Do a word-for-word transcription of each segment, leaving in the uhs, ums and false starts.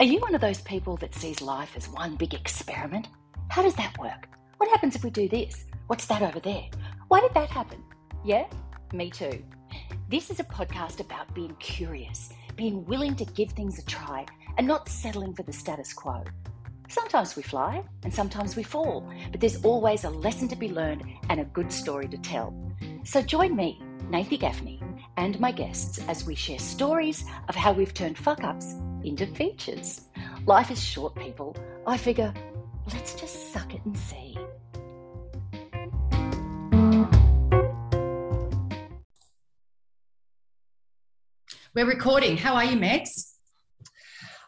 Are you one of those people that sees life as one big experiment? How does that work? What happens if we do this? What's that over there? Why did that happen? Yeah, me too. This is a podcast about being curious, being willing to give things a try, and not settling for the status quo. Sometimes we fly and sometimes we fall, but there's always a lesson to be learned and a good story to tell. So join me, Nathie Gaffney, and my guests as we share stories of how we've turned fuck-ups into features. Life is short, people. I figure, let's just suck it and see. We're recording. How are you, Megs?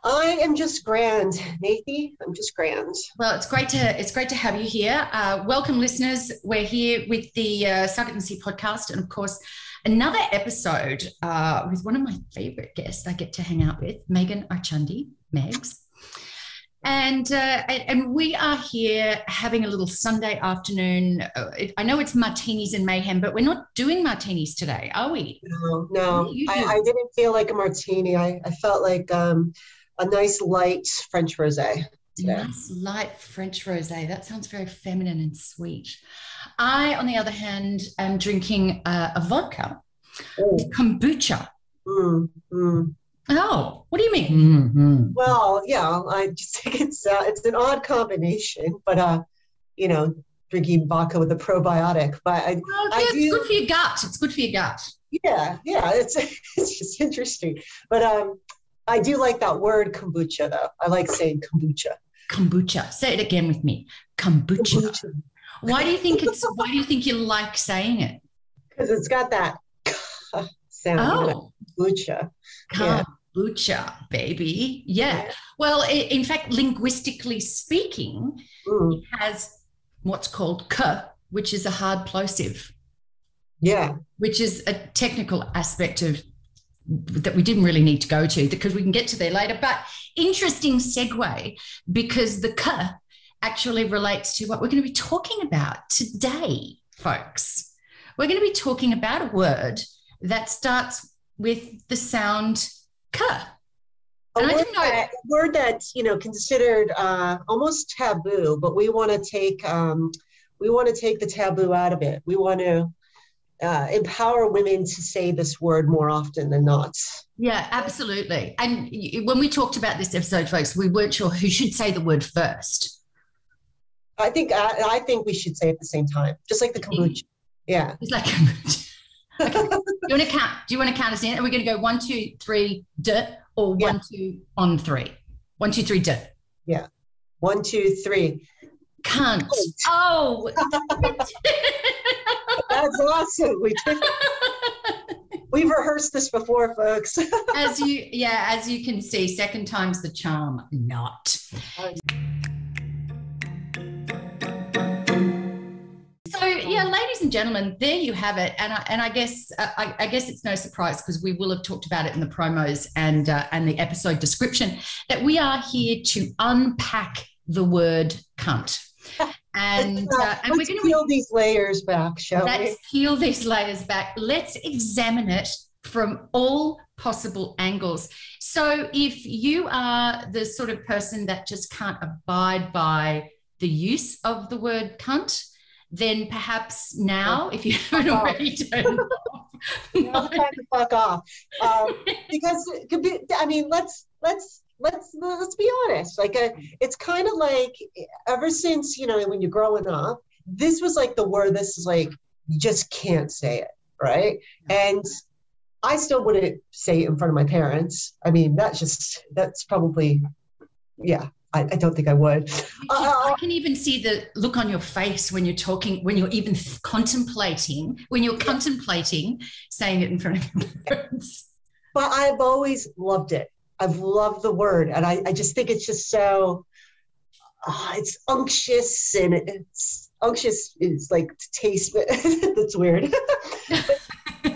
I am just grand, Nathie. I'm just grand. Well, it's great to it's great to have you here. Uh, welcome, listeners. We're here with the uh, Suck It and See podcast, and of course, another episode uh, with one of my favourite guests. I get to hang out with Megan Archandi, Megs, and uh, and we are here having a little Sunday afternoon. I know it's martinis and mayhem, but we're not doing martinis today, are we? No, no. I, I didn't feel like a martini. I, I felt like. Um, A nice light French rosé. Nice light French rosé. That sounds very feminine and sweet. I, on the other hand, am drinking a, a vodka oh. with kombucha. Mm, mm. Oh, what do you mean? Mm-hmm. Well, yeah, I just think it's uh, it's an odd combination, but uh, you know, drinking vodka with a probiotic. But I, oh, yeah, I it's do, good for your gut. It's good for your gut. Yeah, yeah. It's it's just interesting, but um. I do like that word kombucha, though. I like saying kombucha. Kombucha. Say it again with me. Kombucha. Kombucha. Why do you think it's? Why do you think you like saying it? Because it's got that sound. Oh, kombucha. Kombucha, yeah. Baby. Yeah. yeah. Well, it, in fact, linguistically speaking, mm. it has what's called k, which is a hard plosive. Yeah. Which is a technical aspect of. That we didn't really need to go to because we can get to there later. But interesting segue because the K actually relates to what we're going to be talking about today, folks. We're going to be talking about a word that starts with the sound K. A and word, I didn't know- that, word that's, you know, considered uh, almost taboo, but we want to take um, we want to take the taboo out of it. We want to Uh, empower women to say this word more often than not. Yeah, absolutely. And when we talked about this episode, folks, we weren't sure who should say the word first. I think I, I think we should say it at the same time, just like the kombucha. Yeah. It's like kombucha. Okay. Do you want to count? Do you want to count us in? Are we going to go one, two, three, duh, or yeah. one, two, on three? One, two, three, duh. Yeah. One, two, three. Cunt. Oh. That's awesome. We did. We've rehearsed this before, folks. as you, yeah, as you can see, second time's the charm. Not. Oh. So, yeah, ladies and gentlemen, there you have it. And I, and I guess uh, I, I guess it's no surprise because we will have talked about it in the promos and uh, and the episode description that we are here to unpack the word cunt. And, uh, uh, and we're going to peel these layers back, shall let's we? Let's peel these layers back. Let's examine it from all possible angles. So if you are the sort of person that just can't abide by the use of the word cunt, then perhaps now, if you haven't already turned off. Now it's time to fuck off. Um, because, it could be, I mean, let's let's... Let's let's be honest. Like a, it's kind of like ever since you know when you're growing up, this was like the word. This is like you just can't say it, right? And I still wouldn't say it in front of my parents. I mean, that's just that's probably, yeah. I, I don't think I would. Uh, I can even see the look on your face when you're talking, when you're even contemplating, when you're contemplating saying it in front of your parents. But I've always loved it. I've loved the word, and I, I just think it's just so, uh, it's unctuous, and it, it's unctuous is like to taste, but that's weird. But,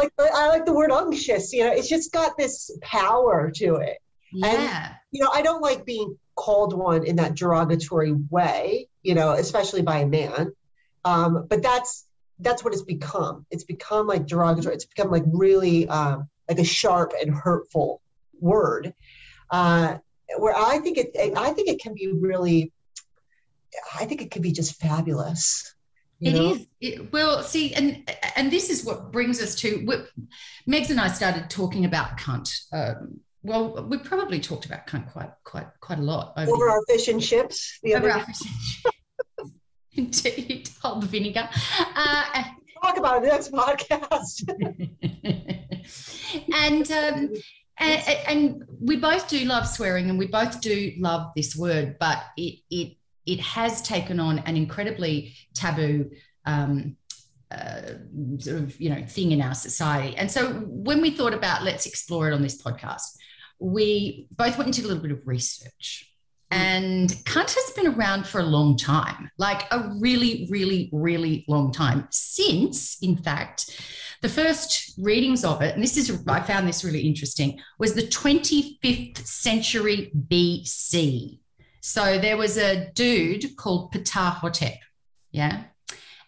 like I like the word unctuous, you know, it's just got this power to it. Yeah. And, you know, I don't like being called one in that derogatory way, you know, especially by a man, um, but that's, that's what it's become. It's become like derogatory. It's become like really um, like a sharp and hurtful word, uh, where I think it, I think it can be really, I think it can be just fabulous. It know? is. It, well, see, and and this is what brings us to, what, Megs and I started talking about cunt. Um, well, we probably talked about cunt quite, quite, quite a lot. Over, over our fish and chips. The over other our fish and chips. Indeed. All the vinegar. Uh, Talk about it next podcast. and, um, and and we both do love swearing, and we both do love this word, but it it it has taken on an incredibly taboo um, uh, sort of you know thing in our society. And so when we thought about let's explore it on this podcast, we both went into a little bit of research. And cunt has been around for a long time, like a really, really, really long time, since, in fact, the first readings of it, and this is, I found this really interesting, was the twenty-fifth century B C. So there was a dude called Ptahhotep, yeah,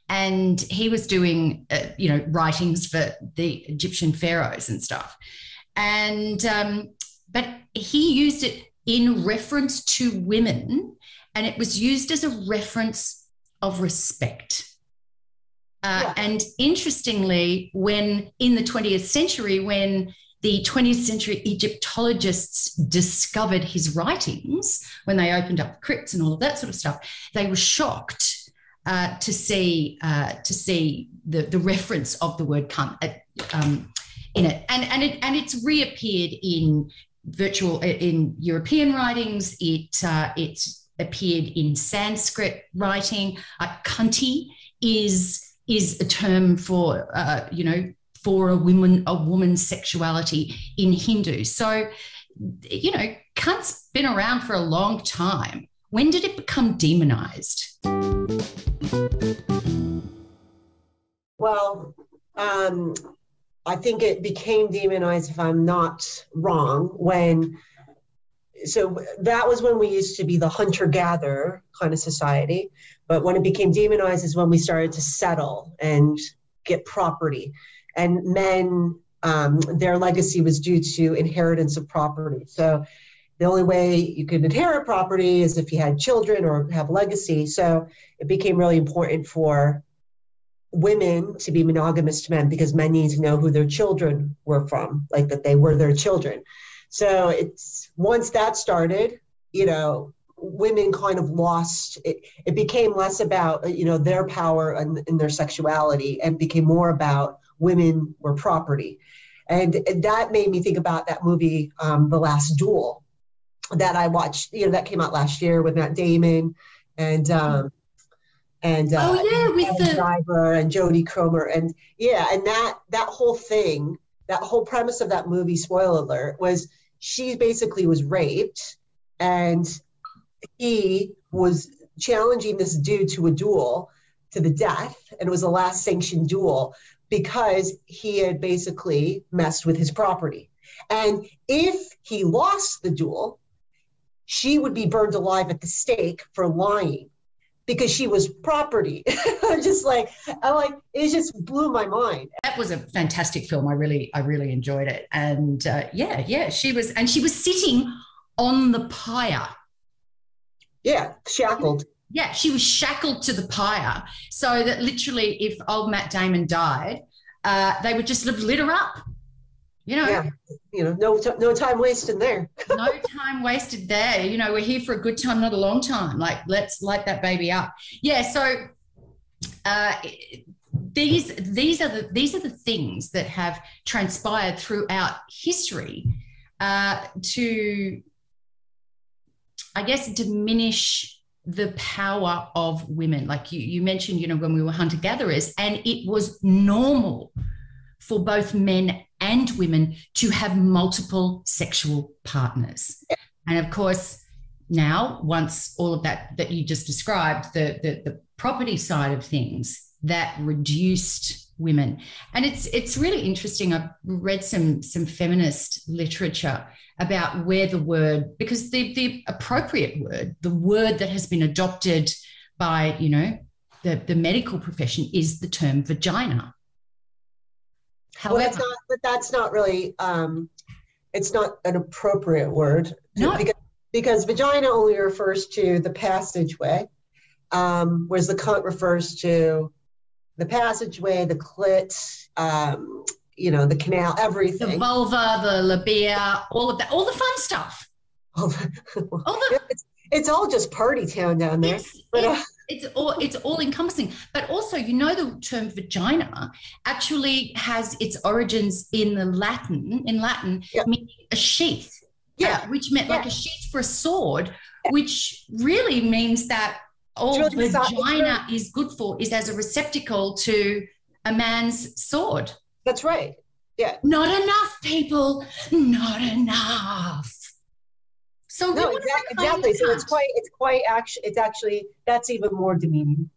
and he was doing, uh, you know, writings for the Egyptian pharaohs and stuff. And, um, but he used it in reference to women, and it was used as a reference of respect. Uh, yeah. And interestingly, when in the twentieth century, when the twentieth century Egyptologists discovered his writings, when they opened up crypts and all of that sort of stuff, they were shocked uh, to see uh, to see the the reference of the word cunt at, um, in it, and and it and it's reappeared in. Virtual in European writings, it uh, it's appeared in Sanskrit writing. Uh, Kunti is is a term for uh, you know for a woman a woman's sexuality in Hindu. So you know, cunt's been around for a long time. When did it become demonized? Well. Um... I think it became demonized, if I'm not wrong, when, so that was when we used to be the hunter-gatherer kind of society, but when it became demonized is when we started to settle and get property. And men, um, their legacy was due to inheritance of property. So the only way you could inherit property is if you had children or have legacy. So it became really important for women to be monogamous to men, because men need to know who their children were from, like that they were their children. So it's once that started, you know, women kind of lost it. It became less about, you know, their power and, and their sexuality, and became more about women were property. And, and that made me think about that movie, um, The Last Duel, that I watched, you know, that came out last year with Matt Damon and, um, And, uh, oh, yeah, with and the driver and Jodie Comer, and yeah, and that that whole thing, that whole premise of that movie, spoiler alert, was she basically was raped, and he was challenging this dude to a duel to the death, and it was the last sanctioned duel because he had basically messed with his property, and if he lost the duel, she would be burned alive at the stake for lying. Because she was property. just like, I like, it just blew my mind. That was a fantastic film. I really, I really enjoyed it. And uh, yeah, yeah, she was, and she was sitting on the pyre. Yeah, shackled. Yeah, she was shackled to the pyre. So that literally if old Matt Damon died, uh, they would just lit her up. You know, yeah. you know, no, t- no time wasted there. no time wasted there. You know, we're here for a good time, not a long time. Like, let's light that baby up. Yeah. So, uh, these these are the these are the things that have transpired throughout history uh, to, I guess, diminish the power of women. Like you you mentioned, you know, when we were hunter-gatherers, and it was normal for both men and women to have multiple sexual partners. And of course, now, once all of that that you just described, the, the, the property side of things, that reduced women. And it's it's really interesting. I've read some, some feminist literature about where the word, because the, the appropriate word, the word that has been adopted by, you know, the, the medical profession is the term vagina. However, well, that's not, but that's not really, um, it's not an appropriate word. No. Because because vagina only refers to the passageway, um, whereas the cunt refers to the passageway, the clit, um, you know, the canal, everything. The vulva, the labia, all of that, all the fun stuff. All the, all the, it's, it's all just party town down there. It's, but, it's, uh, it's all it's all encompassing. But also, you know, the term vagina actually has its origins in the Latin, in Latin, yeah. meaning a sheath. Yeah. Uh, which meant yeah. like a sheath for a sword, yeah. which really means that all really vagina is good for is as a receptacle to a man's sword. That's right. Yeah. Not enough, people. Not enough. So no, exactly. exactly. So it's quite, it's quite actually, it's actually, that's even more demeaning.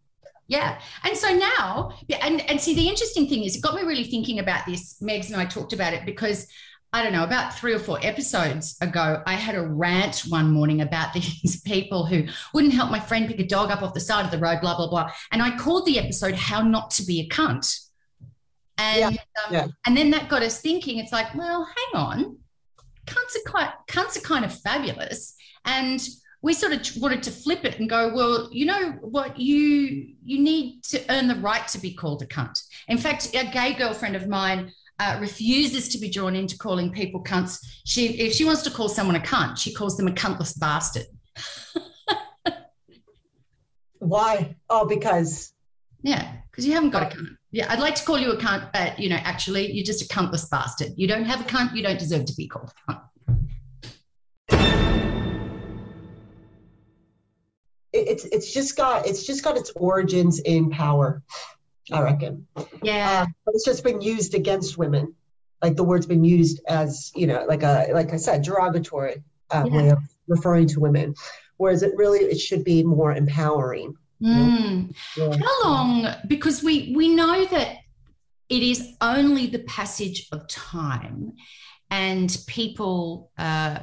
Yeah. And so now, yeah, and, and see, the interesting thing is it got me really thinking about this. Megs and I talked about it because, I don't know, about three or four episodes ago, I had a rant one morning about these people who wouldn't help my friend pick a dog up off the side of the road, blah, blah, blah. And I called the episode How Not to Be a Cunt. And, yeah. Um, yeah. and then that got us thinking, it's like, well, hang on. Cunts are quite, cunts are kind of fabulous, and we sort of wanted to flip it and go, well, you know what, you you need to earn the right to be called a cunt. In fact, a gay girlfriend of mine uh, refuses to be drawn into calling people cunts. She, if she wants to call someone a cunt, she calls them a cuntless bastard. Why? Oh, because. Yeah, because you haven't got a cunt. Yeah, I'd like to call you a cunt, but, you know, actually, you're just a cuntless bastard. You don't have a cunt. You don't deserve to be called a cunt. It's it's just got it's just got its origins in power, I reckon. Yeah, uh, but it's just been used against women. Like the word's been used as, you know, like a like I said, derogatory uh, yeah. way of referring to women, whereas it really it should be more empowering. Mm. Yeah. How long, because we we know that it is only the passage of time and people uh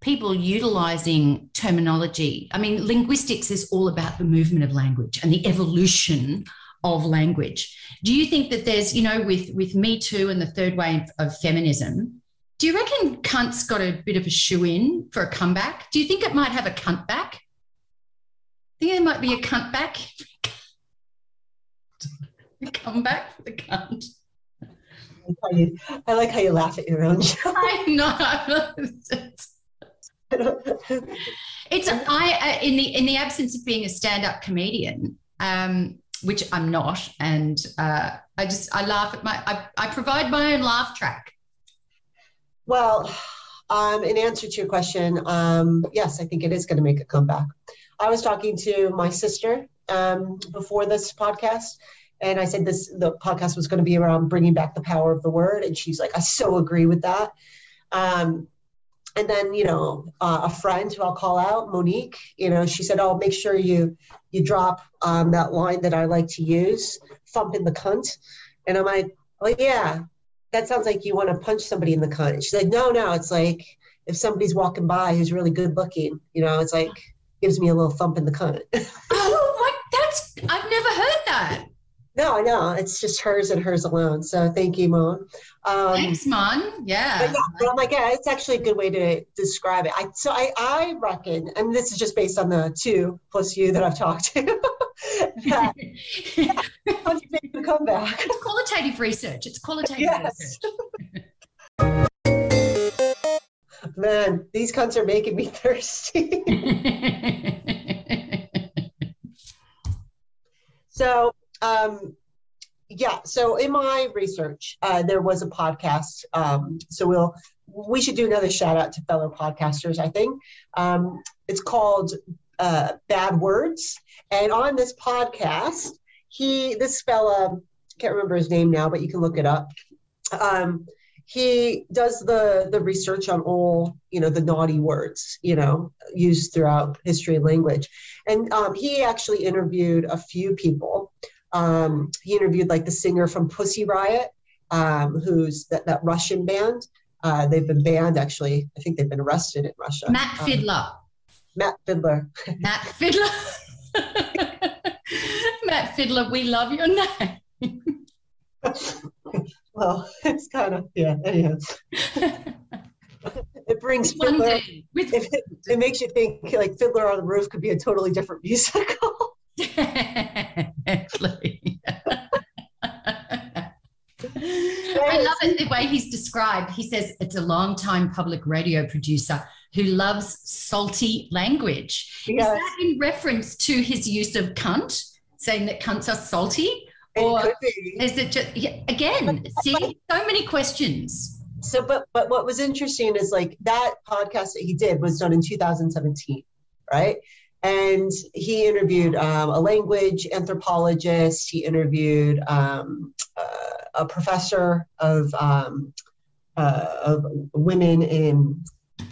people utilizing terminology. I mean, linguistics is all about the movement of language and the evolution of language. Do you think that there's, you know, with with Me Too and the third wave of feminism, do you reckon cunt's got a bit of a shoe-in for a comeback? Do you think it might have a cunt back? I think there might be a cunt back. A comeback for the cunt. I like how you laugh at your own show. I know. It's I in the in the absence of being a stand-up comedian, um, which I'm not, and uh, I just I laugh at my I, I provide my own laugh track. Well, um, in answer to your question, um, yes, I think it is going to make a comeback. I was talking to my sister um, before this podcast, and I said this the podcast was going to be around bringing back the power of the word, and she's like, I so agree with that. Um, and then, you know, uh, a friend who I'll call out, Monique, you know, she said, oh, make sure you you drop um, that line that I like to use, thumping the cunt. And I'm like, oh, yeah, that sounds like you want to punch somebody in the cunt. And she's like, no, no, it's like if somebody's walking by who's really good looking, you know, it's like, gives me a little thump in the cunt. Oh, my, that's, I've never heard that. No, I know. It's just hers and hers alone. So thank you, Mon. Um, Thanks, Mon. Yeah. But yeah, but I'm like, yeah, it's actually a good way to describe it. I, so I, I reckon, and this is just based on the two plus you that I've talked to. that, yeah, let's make the comeback. It's qualitative research. It's qualitative yes. research. Man, these cunts are making me thirsty. So, um, yeah. So in my research, uh, there was a podcast. Um, so we'll we should do another shout out to fellow podcasters. I think um, it's called uh, Bad Words. And on this podcast, he this fella can't remember his name now, but you can look it up. Um, He does the, the research on all, you know, the naughty words, you know, used throughout history and language. And um, he actually interviewed a few people. Um, he interviewed like the singer from Pussy Riot, um, who's that, that Russian band. Uh, they've been banned, actually. I think they've been arrested in Russia. Matt Fidler. Um, Matt Fidler. Matt Fidler. Matt Fidler, we love your name. Well, it's kind of, yeah, anyhow. It it brings Fiddler, one thing. With- if it, it makes you think like Fiddler on the Roof could be a totally different musical. Definitely. I love it, the way he's described. He says it's a long-time public radio producer who loves salty language. Yes. Is that in reference to his use of cunt, saying that cunts are salty? It or could be. Is it just, again, see, so many questions. So, but but what was interesting is like that podcast that he did was done in two thousand seventeen, right? And he interviewed um, a language anthropologist. He interviewed um, uh, a professor of um, uh, of women in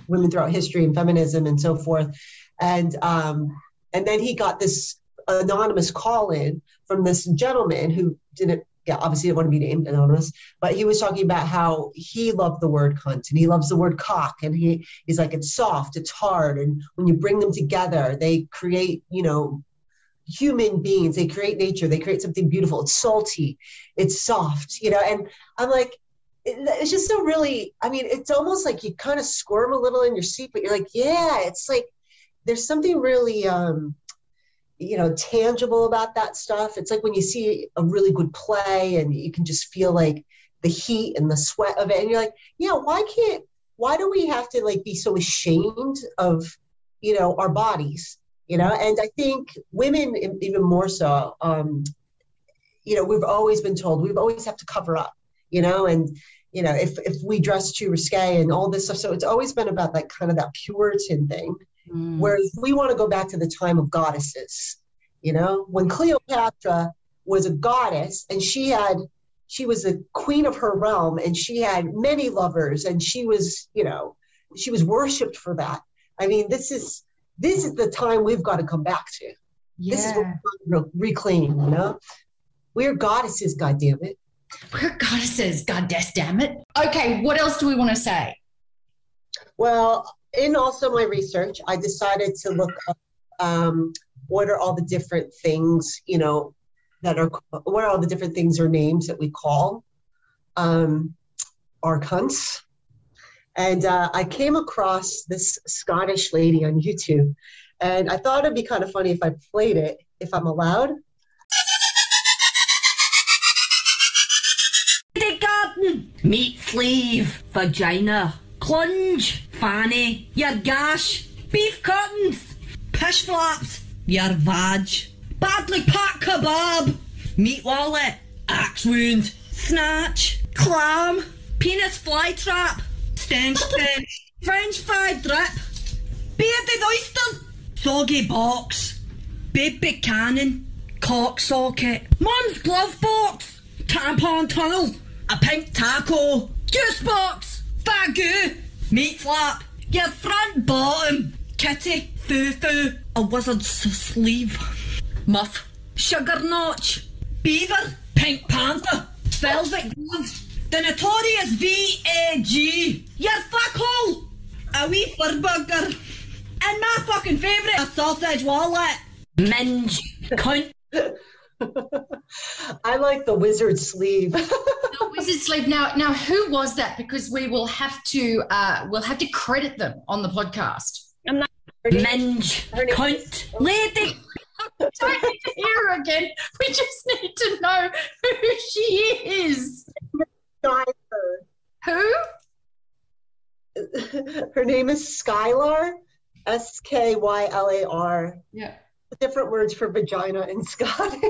women throughout history and feminism and so forth. And um, and then he got this anonymous call in from this gentleman who didn't, yeah, obviously didn't want to be named, anonymous, but he was talking about how he loved the word cunt and he loves the word cock. And he, he's like, it's soft, it's hard. And when you bring them together, they create, you know, human beings, they create nature, they create something beautiful. It's salty, it's soft, you know? And I'm like, it, it's just so really, I mean, it's almost like you kind of squirm a little in your seat, but you're like, yeah, it's like, there's something really, um, you know, tangible about that stuff. It's like when you see a really good play and you can just feel like the heat and the sweat of it. And you're like, yeah, why can't, why do we have to like be so ashamed of, you know, our bodies, you know? And I think women even more so, um, you know, we've always been told we've always have to cover up, you know, and, you know, if, if we dress too risque and all this stuff. So it's always been about that kind of that Puritan thing. Mm. Whereas we want to go back to the time of goddesses, you know, when Cleopatra was a goddess and she had, she was the queen of her realm and she had many lovers and she was, you know, she was worshipped for that. I mean, this is, this is the time we've got to come back to. Yeah. This is what we're going to reclaim, you know, we're goddesses. God damn it. We're goddesses. Goddess damn it. Okay. What else do we want to say? Well, in also my research, I decided to look up um, what are all the different things, you know, that are, what are all the different things or names that we call um, our cunts. And uh, I came across this Scottish lady on YouTube, and I thought it'd be kind of funny if I played it, if I'm allowed. The garden, meat sleeve, vagina, clunge, fanny, your gash, beef cuttings, pish flaps, your vag, badly packed kebab, meat wallet, axe wound, snatch, clam, penis fly trap, stench stench, French fried drip, bearded oyster, soggy box, baby cannon, cock socket, mum's glove box, tampon tunnel, a pink taco, juice box, fagoo, meat flap, your front bottom, kitty, foo-foo, a wizard's sleeve, muff, sugar notch, beaver, pink panther, velvet glove, the notorious V A G, your fuckhole, a wee fur burger, and my fucking favourite, a sausage wallet, minge, cunt. I like the wizard sleeve. The wizard sleeve. Now, now, who was that? Because we will have to, uh, we'll have to credit them on the podcast. I'm not. Minge, cunt, lady. I don't need to hear her again. We just need to know who she is. Who? Her name is Skylar. S K Y L A R. Yeah. Different words for vagina in Scottish.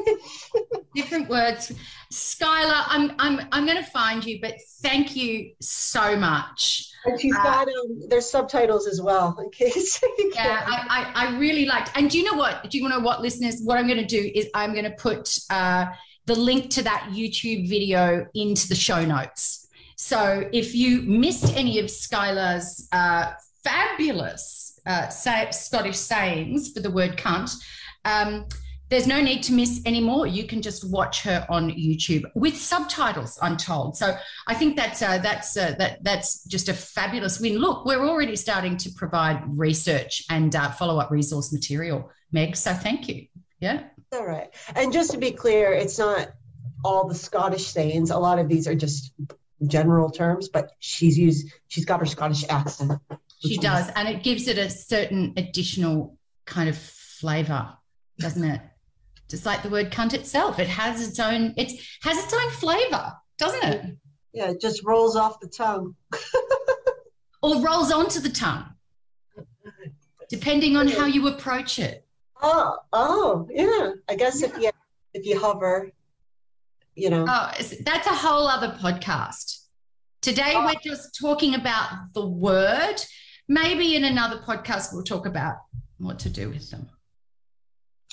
Different words. Skylar, I'm I'm I'm going to find you, but thank you so much. And she's uh, got um, there's subtitles as well in case. Yeah, I, I I really liked. And do you know what? Do you want to know what, listeners? What I'm going to do is I'm going to put uh, the link to that YouTube video into the show notes. So if you missed any of Skylar's uh, fabulous Uh, say, Scottish sayings for the word cunt, um, there's no need to miss any more. You can just watch her on YouTube with subtitles, I'm told. So I think that's uh, that's uh, that that's just a fabulous win. Look, we're already starting to provide research and uh, follow-up resource material, Meg, so thank you. Yeah? All right. And just to be clear, it's not all the Scottish sayings. A lot of these are just general terms, but she's used, she's got her Scottish accent. She does, and it gives it a certain additional kind of flavour, doesn't it? Just like the word cunt itself, it has its own, it has its own flavour, doesn't it? Yeah, it just rolls off the tongue. Or rolls onto the tongue, depending on how you approach it. Oh, oh, yeah. I guess yeah. if you if you hover, you know. Oh, that's a whole other podcast. Today oh. we're just talking about the word. Maybe in another podcast we'll talk about what to do with them.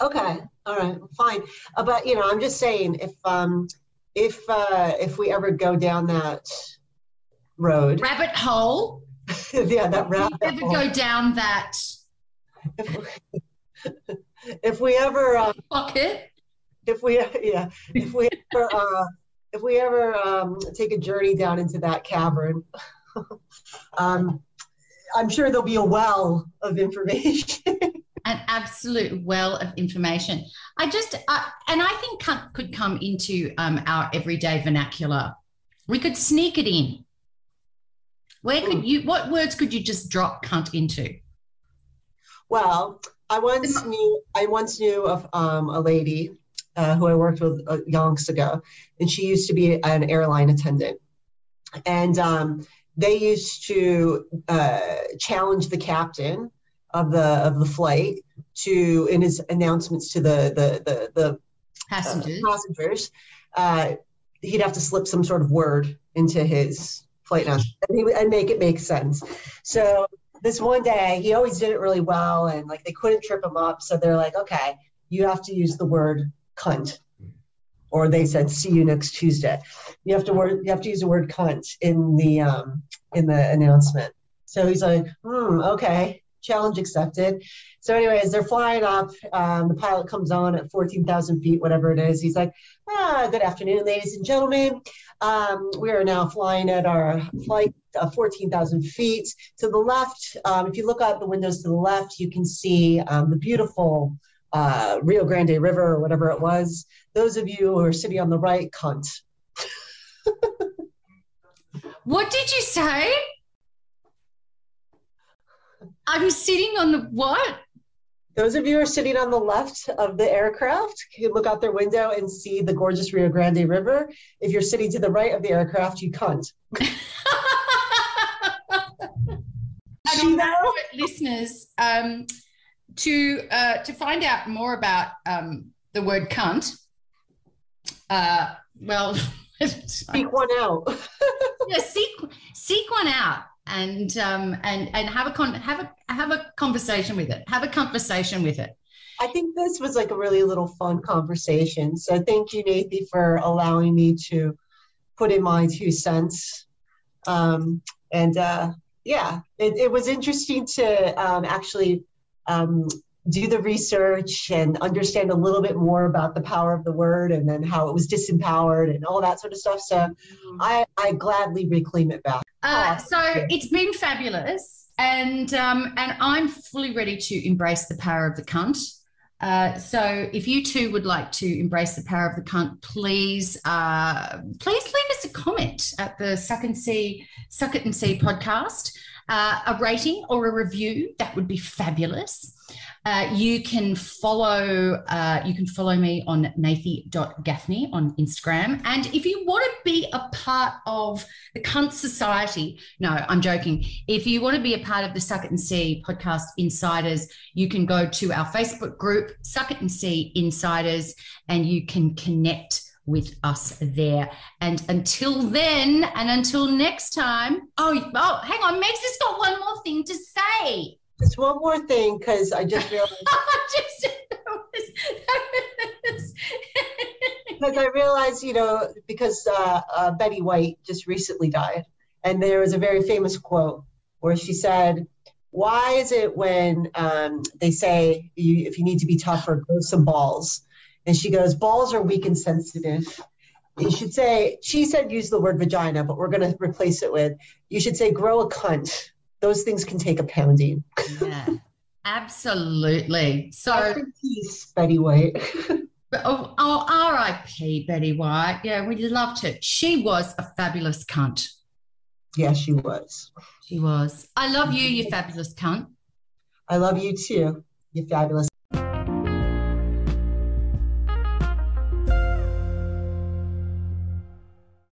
Okay, all right, fine. Uh, but you know, I'm just saying, if um, if uh, if we ever go down that road, rabbit hole. yeah, that rabbit. If we ever hole. go down that. If we, if we ever uh, pocket. If we yeah, if we ever uh, if we ever um, take a journey down into that cavern, um, I'm sure there'll be a well of information. An absolute well of information. I just, uh, and I think cunt could come into um, our everyday vernacular. We could sneak it in. Where could mm. you, what words could you just drop cunt into? Well, I once knew, I once knew of um, a lady uh, who I worked with uh, yonks ago, and she used to be an airline attendant. And um, they used to uh, challenge the captain of the of the flight to in his announcements to the the the, the passengers. Uh, passengers uh, he'd have to slip some sort of word into his flight announcement and, he, and make it make sense. So this one day, he always did it really well, and like they couldn't trip him up. So they're like, okay, you have to use the word cunt, or they said, see you next Tuesday. You have to word you have to use the word cunt in the um, in the announcement. So he's like, hmm, okay. Challenge accepted. So anyways, they're flying up. Um, the pilot comes on at fourteen thousand feet, whatever it is. He's like, ah, good afternoon, ladies and gentlemen. Um, we are now flying at our flight uh, fourteen thousand feet. To the left, um, if you look out the windows to the left, you can see um, the beautiful uh, Rio Grande River or whatever it was. Those of you who are sitting on the right, cunt. What did you say? I'm sitting on the what? Those of you who are sitting on the left of the aircraft can look out their window and see the gorgeous Rio Grande River. If you're sitting to the right of the aircraft, you cunt. And listeners, um, to uh, to find out more about um, the word cunt, uh, well, seek one out. yeah, seek seek one out. And um and and have a con have a have a conversation with it. Have a conversation with it. I think this was like a really little fun conversation. So thank you, Nathie, for allowing me to put in my two cents. Um, and uh, yeah, it, it was interesting to um, actually um, do the research and understand a little bit more about the power of the word and then how it was disempowered and all that sort of stuff. So mm-hmm. I I gladly reclaim it back. Uh, so it's been fabulous, and um, and I'm fully ready to embrace the power of the cunt. Uh, so if you too would like to embrace the power of the cunt, please uh, please leave us a comment at the Suck and See, Suck It and See podcast, uh, a rating or a review. That would be fabulous. Uh, you can follow uh, you can follow me on Nathie dot Gaffney on Instagram. And if you want to be a part of the Cunt Society, no, I'm joking. If you want to be a part of the Suck It and See podcast insiders, you can go to our Facebook group, Suck It and See Insiders, and you can connect with us there. And until then, and until next time, oh, oh hang on, Meg's just got one more thing to say. Just one more thing, because I just realized. just, that was, that was. Because I realized, you know, because uh, uh, Betty White just recently died, and there was a very famous quote where she said, "Why is it when um, they say you, if you need to be tougher, grow some balls?" And she goes, "Balls are weak and sensitive." You should say. She said, "Use the word vagina," but we're going to replace it with. You should say, "Grow a cunt." Those things can take a pounding. Yeah, absolutely. So, R I P Betty White. oh, oh R I P Betty White. Yeah, we loved her. She was a fabulous cunt. Yeah, she was. She was. I love you, you fabulous cunt. I love you too, you fabulous